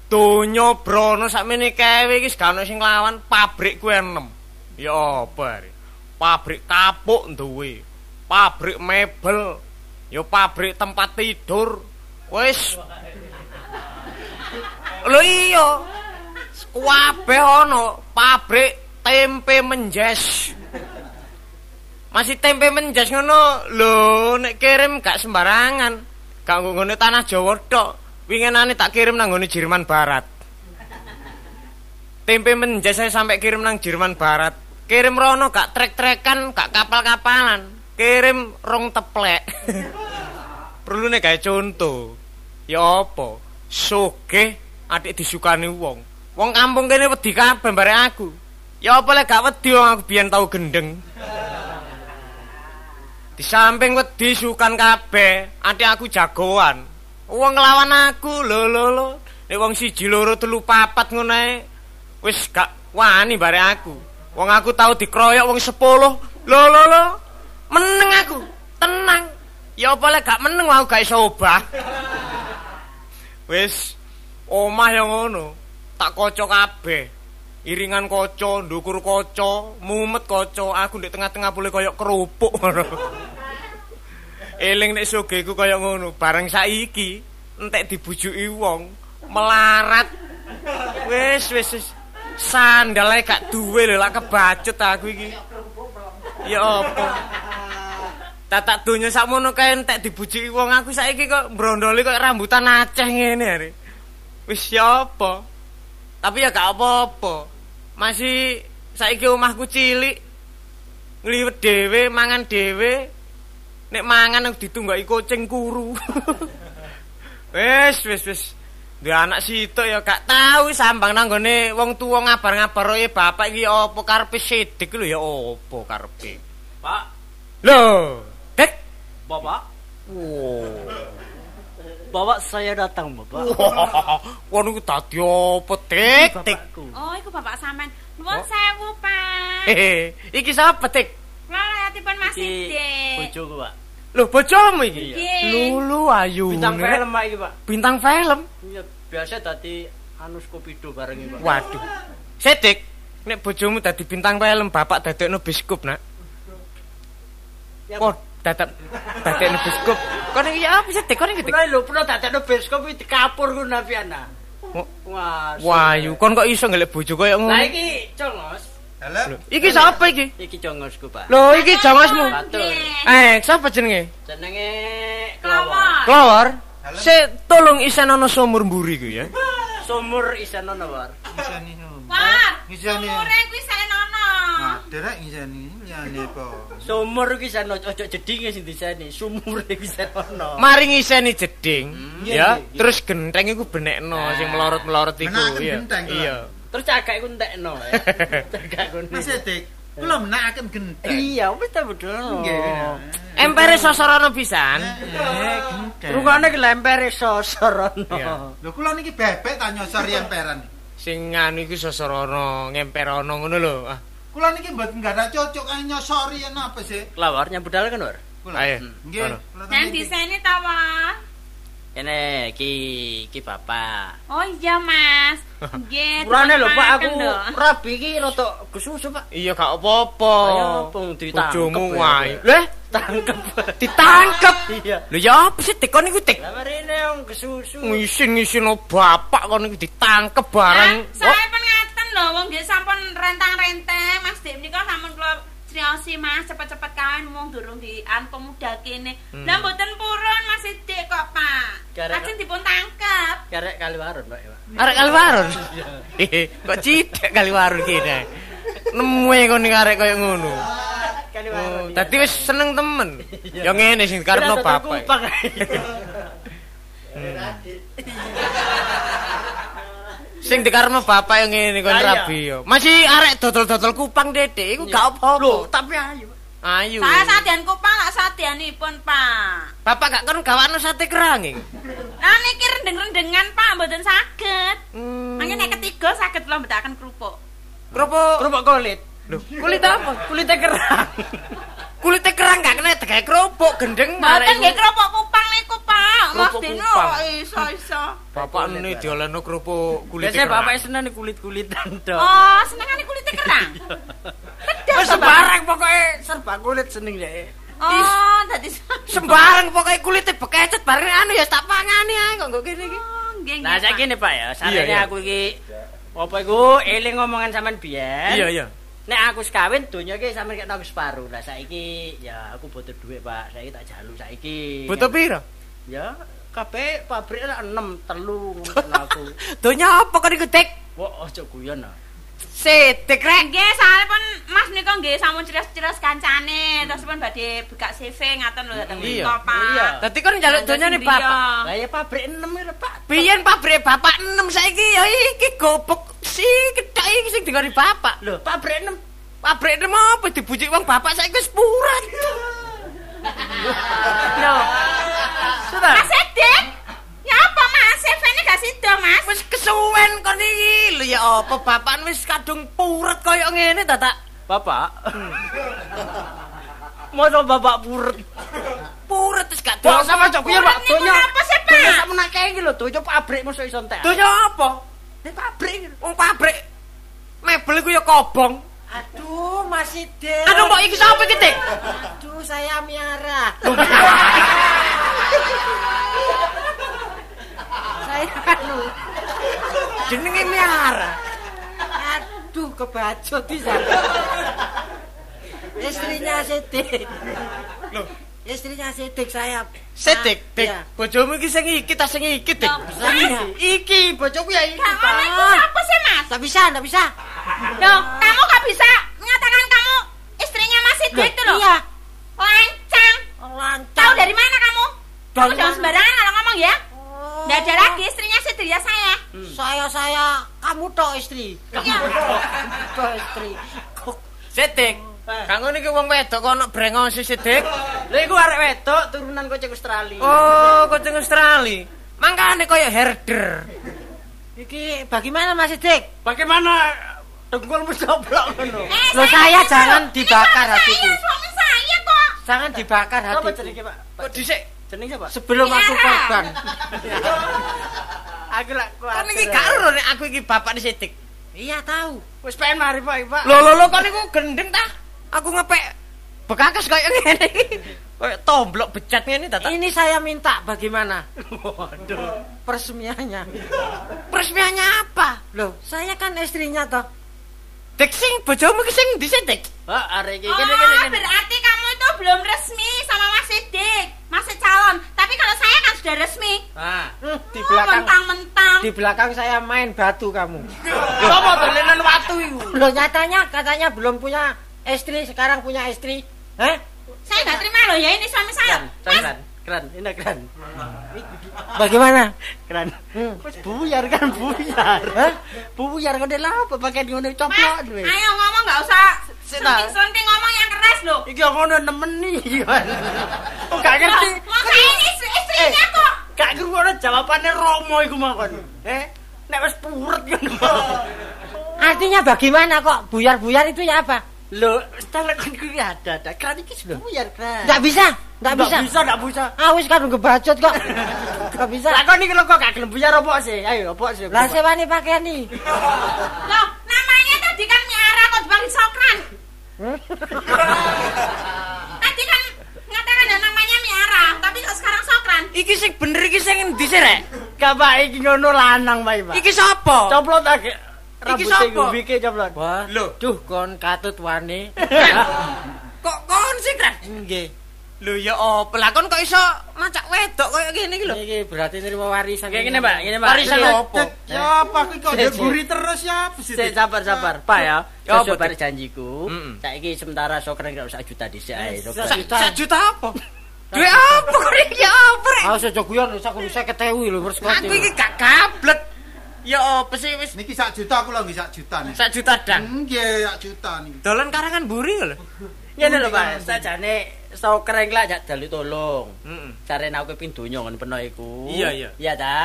Donya brana sakmene kewe iki gak ono sing nglawan pabrik kuwi enem. Ya apa are? Pabrik kapuk duwe, pabrik mebel, ya pabrik tempat tidur. Wis. Lho iya. Kabeh ono pabrik tempe menjes. Masih tempe menjes ngono. Lho nek kirim gak sembarangan. Gak nggone tanah Jawa tok. Winginane tak kirim nang nggone Jerman Barat. Tempe menjes saya sampai kirim nang Jerman Barat. Kirim rono gak trek-trekan, gak kapal-kapalan. Kirim rong teplek. Perlune gawe conto. Ya apa? Sugih atik disukani wong. Wong kampung kene wedi kabeh barek aku. Ya apa lek gak wedi wong aku biyen tau gendeng. Di samping wedi sukan kabeh, ati aku jagoan. Wong nglawan aku, lho lho lho. Nek wong siji loro telu papat ngono ae wis gak wani barek aku. Wong aku tau dikroyok wong sepuluh. Lho lho lho. Meneng aku, tenang. Ya apa lek gak meneng aku gak iso obah. Wis omah ya ngono. Tak kaca kabeh. Iringan kaca, ndukur kaca, mumet kaca, aku ndek tengah-tengah pule kaya kerupuk ngono. Eling nek sugihku kaya ngono, bareng saiki entek dibujuki wong melarat. Wis wis wis. Sandale gak duwe lho, lak kebacut aku iki. Ya apa? Tatak donya sakmono kae entek dibujuki wong aku saiki kok brondole kaya rambutan Aceh ngene are. Wis ya apa? Tapi ya gak apa-apa. Masih saiki omahku cilik. Ngliwet dhewe, mangan dhewe. Nek mangan ditunggoki kucing kuru. Wis, wis, wis. Duwe anak sitok ya gak tau sambang nang gone wong tuwa ngabar-ngabaroke bapak iki apa karepe sidik lho ya apa karepe. Pak. Lho, Dik, Bapak. Wo. bawa saya datang, Bapak. Wah, niku dadi apa, Tik? Tikku. Oh, iku Bapak sampean. Nuwun sewu, Pak. Iki sapa, Tik? Lalatipun Mas Dik. Bojoku, Pak. Lho, bojomu iki? Lulu ayu. Bintang film Pak iki, Pak. Bintang film. Iya, biasa dadi anu Skupido bareng iki, Pak. Waduh. Sedik, nek bojomu dadi bintang film, Bapak dadekno biskup, Nak. Ya, tetep dadekno biskup. Kon iki apa sih Dik? Kon iki Dik. Lah lho, pula dadekno biskup iki dikapur ngono Nafiana. Wah. Wah, yu kon kok iso ngelek bojo koyo ngono. Lah iki Congos. Halo. Iki sapa iki? Iki Congosku, Pak. Lho, iki Congosmu. Eh, sapa jenenge? Jenenge Klawor. Klawor. Sik tolong isen ana sumur mburi ku ya. Sumur isen ana, Pak. Iseni. Pak. Iseni. Sumure ku isen ana. Nah, derek iseni. Sumur iki seno ojo jedinge sing diseni, sumure iki seno. Mari ngiseni jeding, hmm, ya. Iya, iya. Terus gentheng iku benekno nah, sing melorot-melorot iku ya. Genteng, iya. Terus cagak iku entekno ya. Cagak ngono. Mas Dik, kula menakaken gentheng. Iya, wis ta bedo. Nggih. Empere sosorana pisan. Nggih, gentheng. Rukane ki lempere sosorana. Lho kula niki bebek ta nyosor emperan. Sing anu iku sosorana, ngemperana ngono lho. Kula niki mboten gadah cocok kan nyosori yen apa sih? Lawar nyambut dal kan, Lur. Ayo. Nggih. Nang disene ta, Mas? Kene iki iki Bapak. Oh iya, Mas. Nggih. Urane lho, Pak, aku rabi iki rada gesusu, Pak. Iya, gak apa-apa. Ayo pung ditangkep. Bojomu wae. Leh, tangkep. Ditangkep. Iya. Lho ya apa sih Dik kon niku Dik? Lah marine wong gesusu. Ngisin-ngisin Bapak kon niku ditangkep bareng. Lho wong nggih sampun rentang-renteng Mas Dik menika sampun kula criosi Mas cepet-cepet kawin mung durung dian pemuda kene. Hmm. Lah mboten purun Mas Dik kok Pak. Lajeng dipun tangkep. Garek Kaliwarun Pak. Arek Kaliwarun. Kok cithik Kaliwarun kene. Nemue kon arek koyo ngono. Kaliwarun. Oh, dadi wis seneng temen. Ya ngene sing karepno Bapak. Sing dikarepno bapak yang ngene kon rabi yo. Masih arek dodol-dodol kupang Dedek iku gak apa-apa. Lho, tapi ayu. Ayu. Saya sadean kupang lak sadeanipun, Pak. Bapak gak kon gawakno sate kerang. Lah niki rendeng-rendengan, Pak, mboten saged. Mangke nek ketiga saged kula mbetaken kerupuk. Kerupuk. Kerupuk kulit. Lho, kulit apa? Kulit kerang. Kulit kerang gak kena digawe kerupuk gendeng marek. Mboten nggih kerupuk kupang niku, Pak. Mas Dino iso-iso. Bapak ini diolehno kerupuk kulit kerang. Biasane bapak seneng kulit-kulitan to. Oh, senengane kulit kerang. Wis sembarang pokoke serba kulit seneng dhek. Oh, dadi sembarang pokoke kulite bekecet bareng anu ya tak pangani ae kok nggo kene iki. Lah saiki ne Pak ya, sarene aku iki apa iku eling ngomongan sampean biyen. Iya, iya. Nek aku sekawin donya iki sampe kena separuh. Lah saiki ya aku butuh dhuwit, Pak. Saiki tak jalu saiki. Butuh pira? Ya kabeh pabrik lak enam, telu ngono aku. Donya apa kok iku, Dik? Wah, aja guyon. Sedik rek nggih, sampun Mas nika nggih sampun cires-cires kancane, terus pun badhe buka C V ngaten lho dateng mriko, Pak. Dadi kon njaluk donyane Bapak. Lah ya pabrik enam lho, Pak. Biyen pabrik Bapak enam saiki ya iki gobek. Si kethok iki sing digori Bapak. Lho, pabrik enam. Pabrik enam apa dibujuk wong Bapak saiki wis purat. Lho. Sudah. Mas Dik. Ya apa Mas? C V-ne gak sida, Mas. Wis kesuwen kon iki. Lho ya apa bapak wis kadung purat koyo ngene ta, Tak? Bapak. Mono bapak purat. Purat wis gak dosa sama cok piye, Pak? Donya apa sih, Pak? Donya sak menake iki lho, donya pabrik mosok iso entek. Donya apa? Nek pabrik, wong pabrik mebel iku ya kobong. Aduh, Mas Dik. Aduh, kok iki sapa iki, Dik? Aduh, saya miara. Saya anu. Jenenge miara. Aduh, kebajot pisan. Istrinya Sedik. Lho, istrinya Sedik saya. Sedik, Dik. Bojomu iki sing iki ta sing iki, Dik. Iki bojoku ya iki. Gak ngono iki sapa sih, Mas? Gak bisa, gak bisa. Loh, kamu gak bisa mengatakan kamu istrinya Mas Sedik itu lho. Iya. Lancang. Lancang. Tahu dari mana kamu? Kamu jangan sembarangan kalau ngomong ya. Enggak ada lagi istrinya Sedik ya saya. Saya-saya kamu tok istri. Iya. Tok istri. Sedik. Kang ngene iki wong wedok kok ana brengos Sedik. Lha iku arek wedok turunan Kucing Australia. Oh, Kucing Australia. Mangkane koyo herder. Iki bagaimana Mas Dik? Bagaimana dengkulmu soblok ngono? Loh saya jangan dibakar hatiku. Suami saya kok. Jangan dibakar hatiku. Apa jenenge, Pak? Kok dhisik? Jenenge siapa? Sebelum aku korban. Aku lak kuat. Kan iki gak ero nek aku iki bapak Mas Dik. Iya tahu. Wis pengen mari Pak. Loh loh loh kok niku gendeng ta? Aku ngepek bekakas koyo ngene iki. Koyo tomblok becat ngene ta. Ini saya minta bagaimana? Waduh. Peresmiannya. Peresmiannya apa? Loh, saya kan istrinya toh. Dik sing bojomu ki sing ndi sik, Dik? Ha, arek iki kene kene. Oh, berarti kamu itu belum resmi sama Mas Dik. Masih calon. Tapi kalau saya kan sudah resmi. Nah, hmm, di belakang mentang-mentang. Di belakang saya main batu kamu. Sopo dolenan watu iku? Loh, nyatanya katanya belum punya istri, sekarang punya istri. Hah? Saya enggak terima loh ya, ini suami saya. Keren, keren, ini keren. Bagaimana? Keren. Hmm. Buyar kan buyar. Hah? Buyar kok deleh apa pakai ngono coplok duwe. Ayo ngomong enggak usah sunting-sunting ngomong yang keras lho. Iki ngono nemeni ya. Kok gak ngerti. Kok ini istrinya kok. Gak ngerti jawabane Romo iku mawon. Eh, nek wis puret ngono. Artinya bagaimana kok buyar-buyar itu ya apa? Loh, setelah kan kuwi ada-ada. Kan iki sudah buyar, Kak. Enggak bisa, enggak bisa. Enggak bisa, enggak bisa. Ah wis karo ngebacot kok. Enggak bisa. Lah kok niki lho kok gak gelem buyar opo sih? Ayo opo sih? Lah sewani pakaian iki. Loh, namanya tadi kan miara kok Bang Sokran. Tadi kan ngatakan namanya miara, tapi kok sekarang Sokran. Iki sing bener iki sing endi sih, Rek? Kabak iki ngono lanang, Pak. Iki sapa? Coplot agek. Iki sapa? Iki coplon. Lho, duh kon katut wani. Kok kon sih, Kren? Nggih. Lho ya apa? Lah kon kok iso macak wedok koyo ngene iki lho. Iki berarti nrimo warisan. Kayak ngene, Pak. Ngene, Pak. Warisan opo? Ya apa iki kok diburi terus ya? Sik sabar-sabar, Pak ya. Ya sabar janjiku. Saiki sementara Sokren gak usah juta dhisik ae. Juta. Juta apa? Duwe apa kok iki apa? Ah aja guyon wis aku seket ewu lho terus kok. Aku iki gak gablet. Ya apa sih wis niki sak juta aku lho nggih sak juta nih. Sak juta dang. Nggih sak juta niki. Dolan karangan buri lho. Ngene lho Pak, sajane Sokren lak jak dalu tolong. Heeh. Carane aku pin donya ngono peno iku. Iya iya. Iya ta?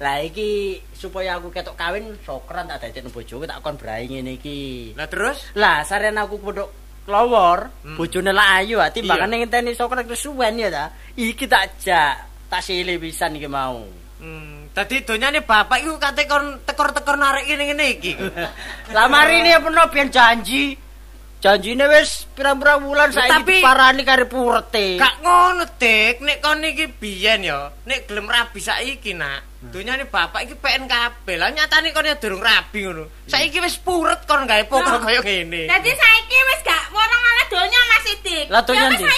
Lah iki supaya aku ketok kawin Sokren tak dadekno bojoku tak kon brai ngene iki. Lah terus? Lah sarene aku pondok klawor, bojone lak ayu ati timbangane ngenteni Sokren kesuwen ya ta. Iki tak jak tak silih pisan iki mau. Hmm. Tadi donyane bapak iku kate kon tekor-tekor narik ngene-ngene iki. Lah marine peno ben janji. Janjine wis pirang-pirang wulan saiki diparani kare purete. Gak ngono, Dik. Nek kon iki biyen ya, nek gelem rabi saiki, Nak. Donyane bapak iki peken kabeh. Lah nyatane kon ya durung rabi ngono. Saiki wis puret kon gawe pokok kaya ngene. Dadi saiki wis gak wono malah donya Mas Dik. Lah donya Dik.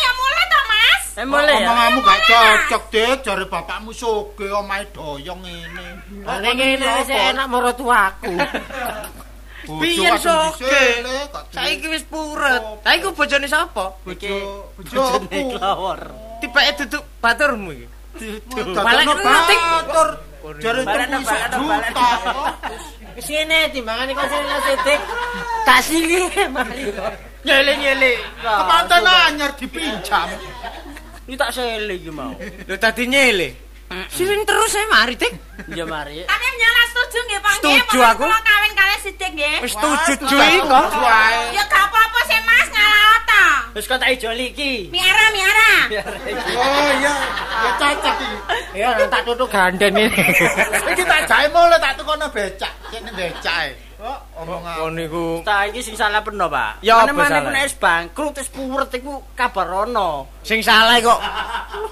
Omonganmu gak cocok, Dik, jare bapakmu sugih omahe doyong ngene. Lah ngene wis enak maratuaku. Piye sugih? Saiki wis puret. Lah iku bojone sapa? Bojo bojoku klawor. Tibake duduk baturmu iki. Duduk batur. Jare juta. Wis ngene timbangane kok sing Dik. Tak silih mari. Nyele-nyele. Kepanten anyar dipinjam. Ini tak sele iki mau. Lho tadi nyele. Siling terus ae mari, Dik. Ya mari. Tapi nyala setuju nggih, Pak. Setuju aku. Kalau kawin kali Sidik nggih. Wis setuju kok. Ya gak apa-apa sih, Mas, ngalah ta. Wis kok tak ijoli iki. Miara, miara. Oh iya, ya cocok iki. Ya tak tutuk ganden iki. Iki tak jae mule tak tukono becak. Kene becake. Kok omongan niku. Ta iki sing salah peno, Pak. Meneh-meneh nek wis bangkrut wis puret iku kabar ono. Sing salah kok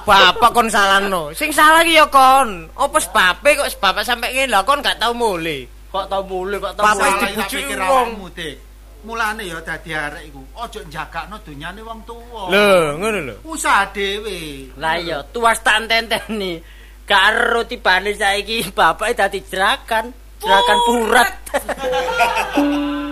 bapak kon salahno. Sing salah iki ya kon. Apa sebabe kok bapak sampe ngene lho kon gak tau mule. Kok tau mule kok tau salah dibujuki wongmu, Dik. Mulane ya dadi arek iku. Ojo njagakno donyane wong tuwa. Lho, ngono lho. Usaha dhewe. Lah iya, tuwas tak ententeni. Gak ero tibane saiki bapake dadi jerakan. Silakan purat.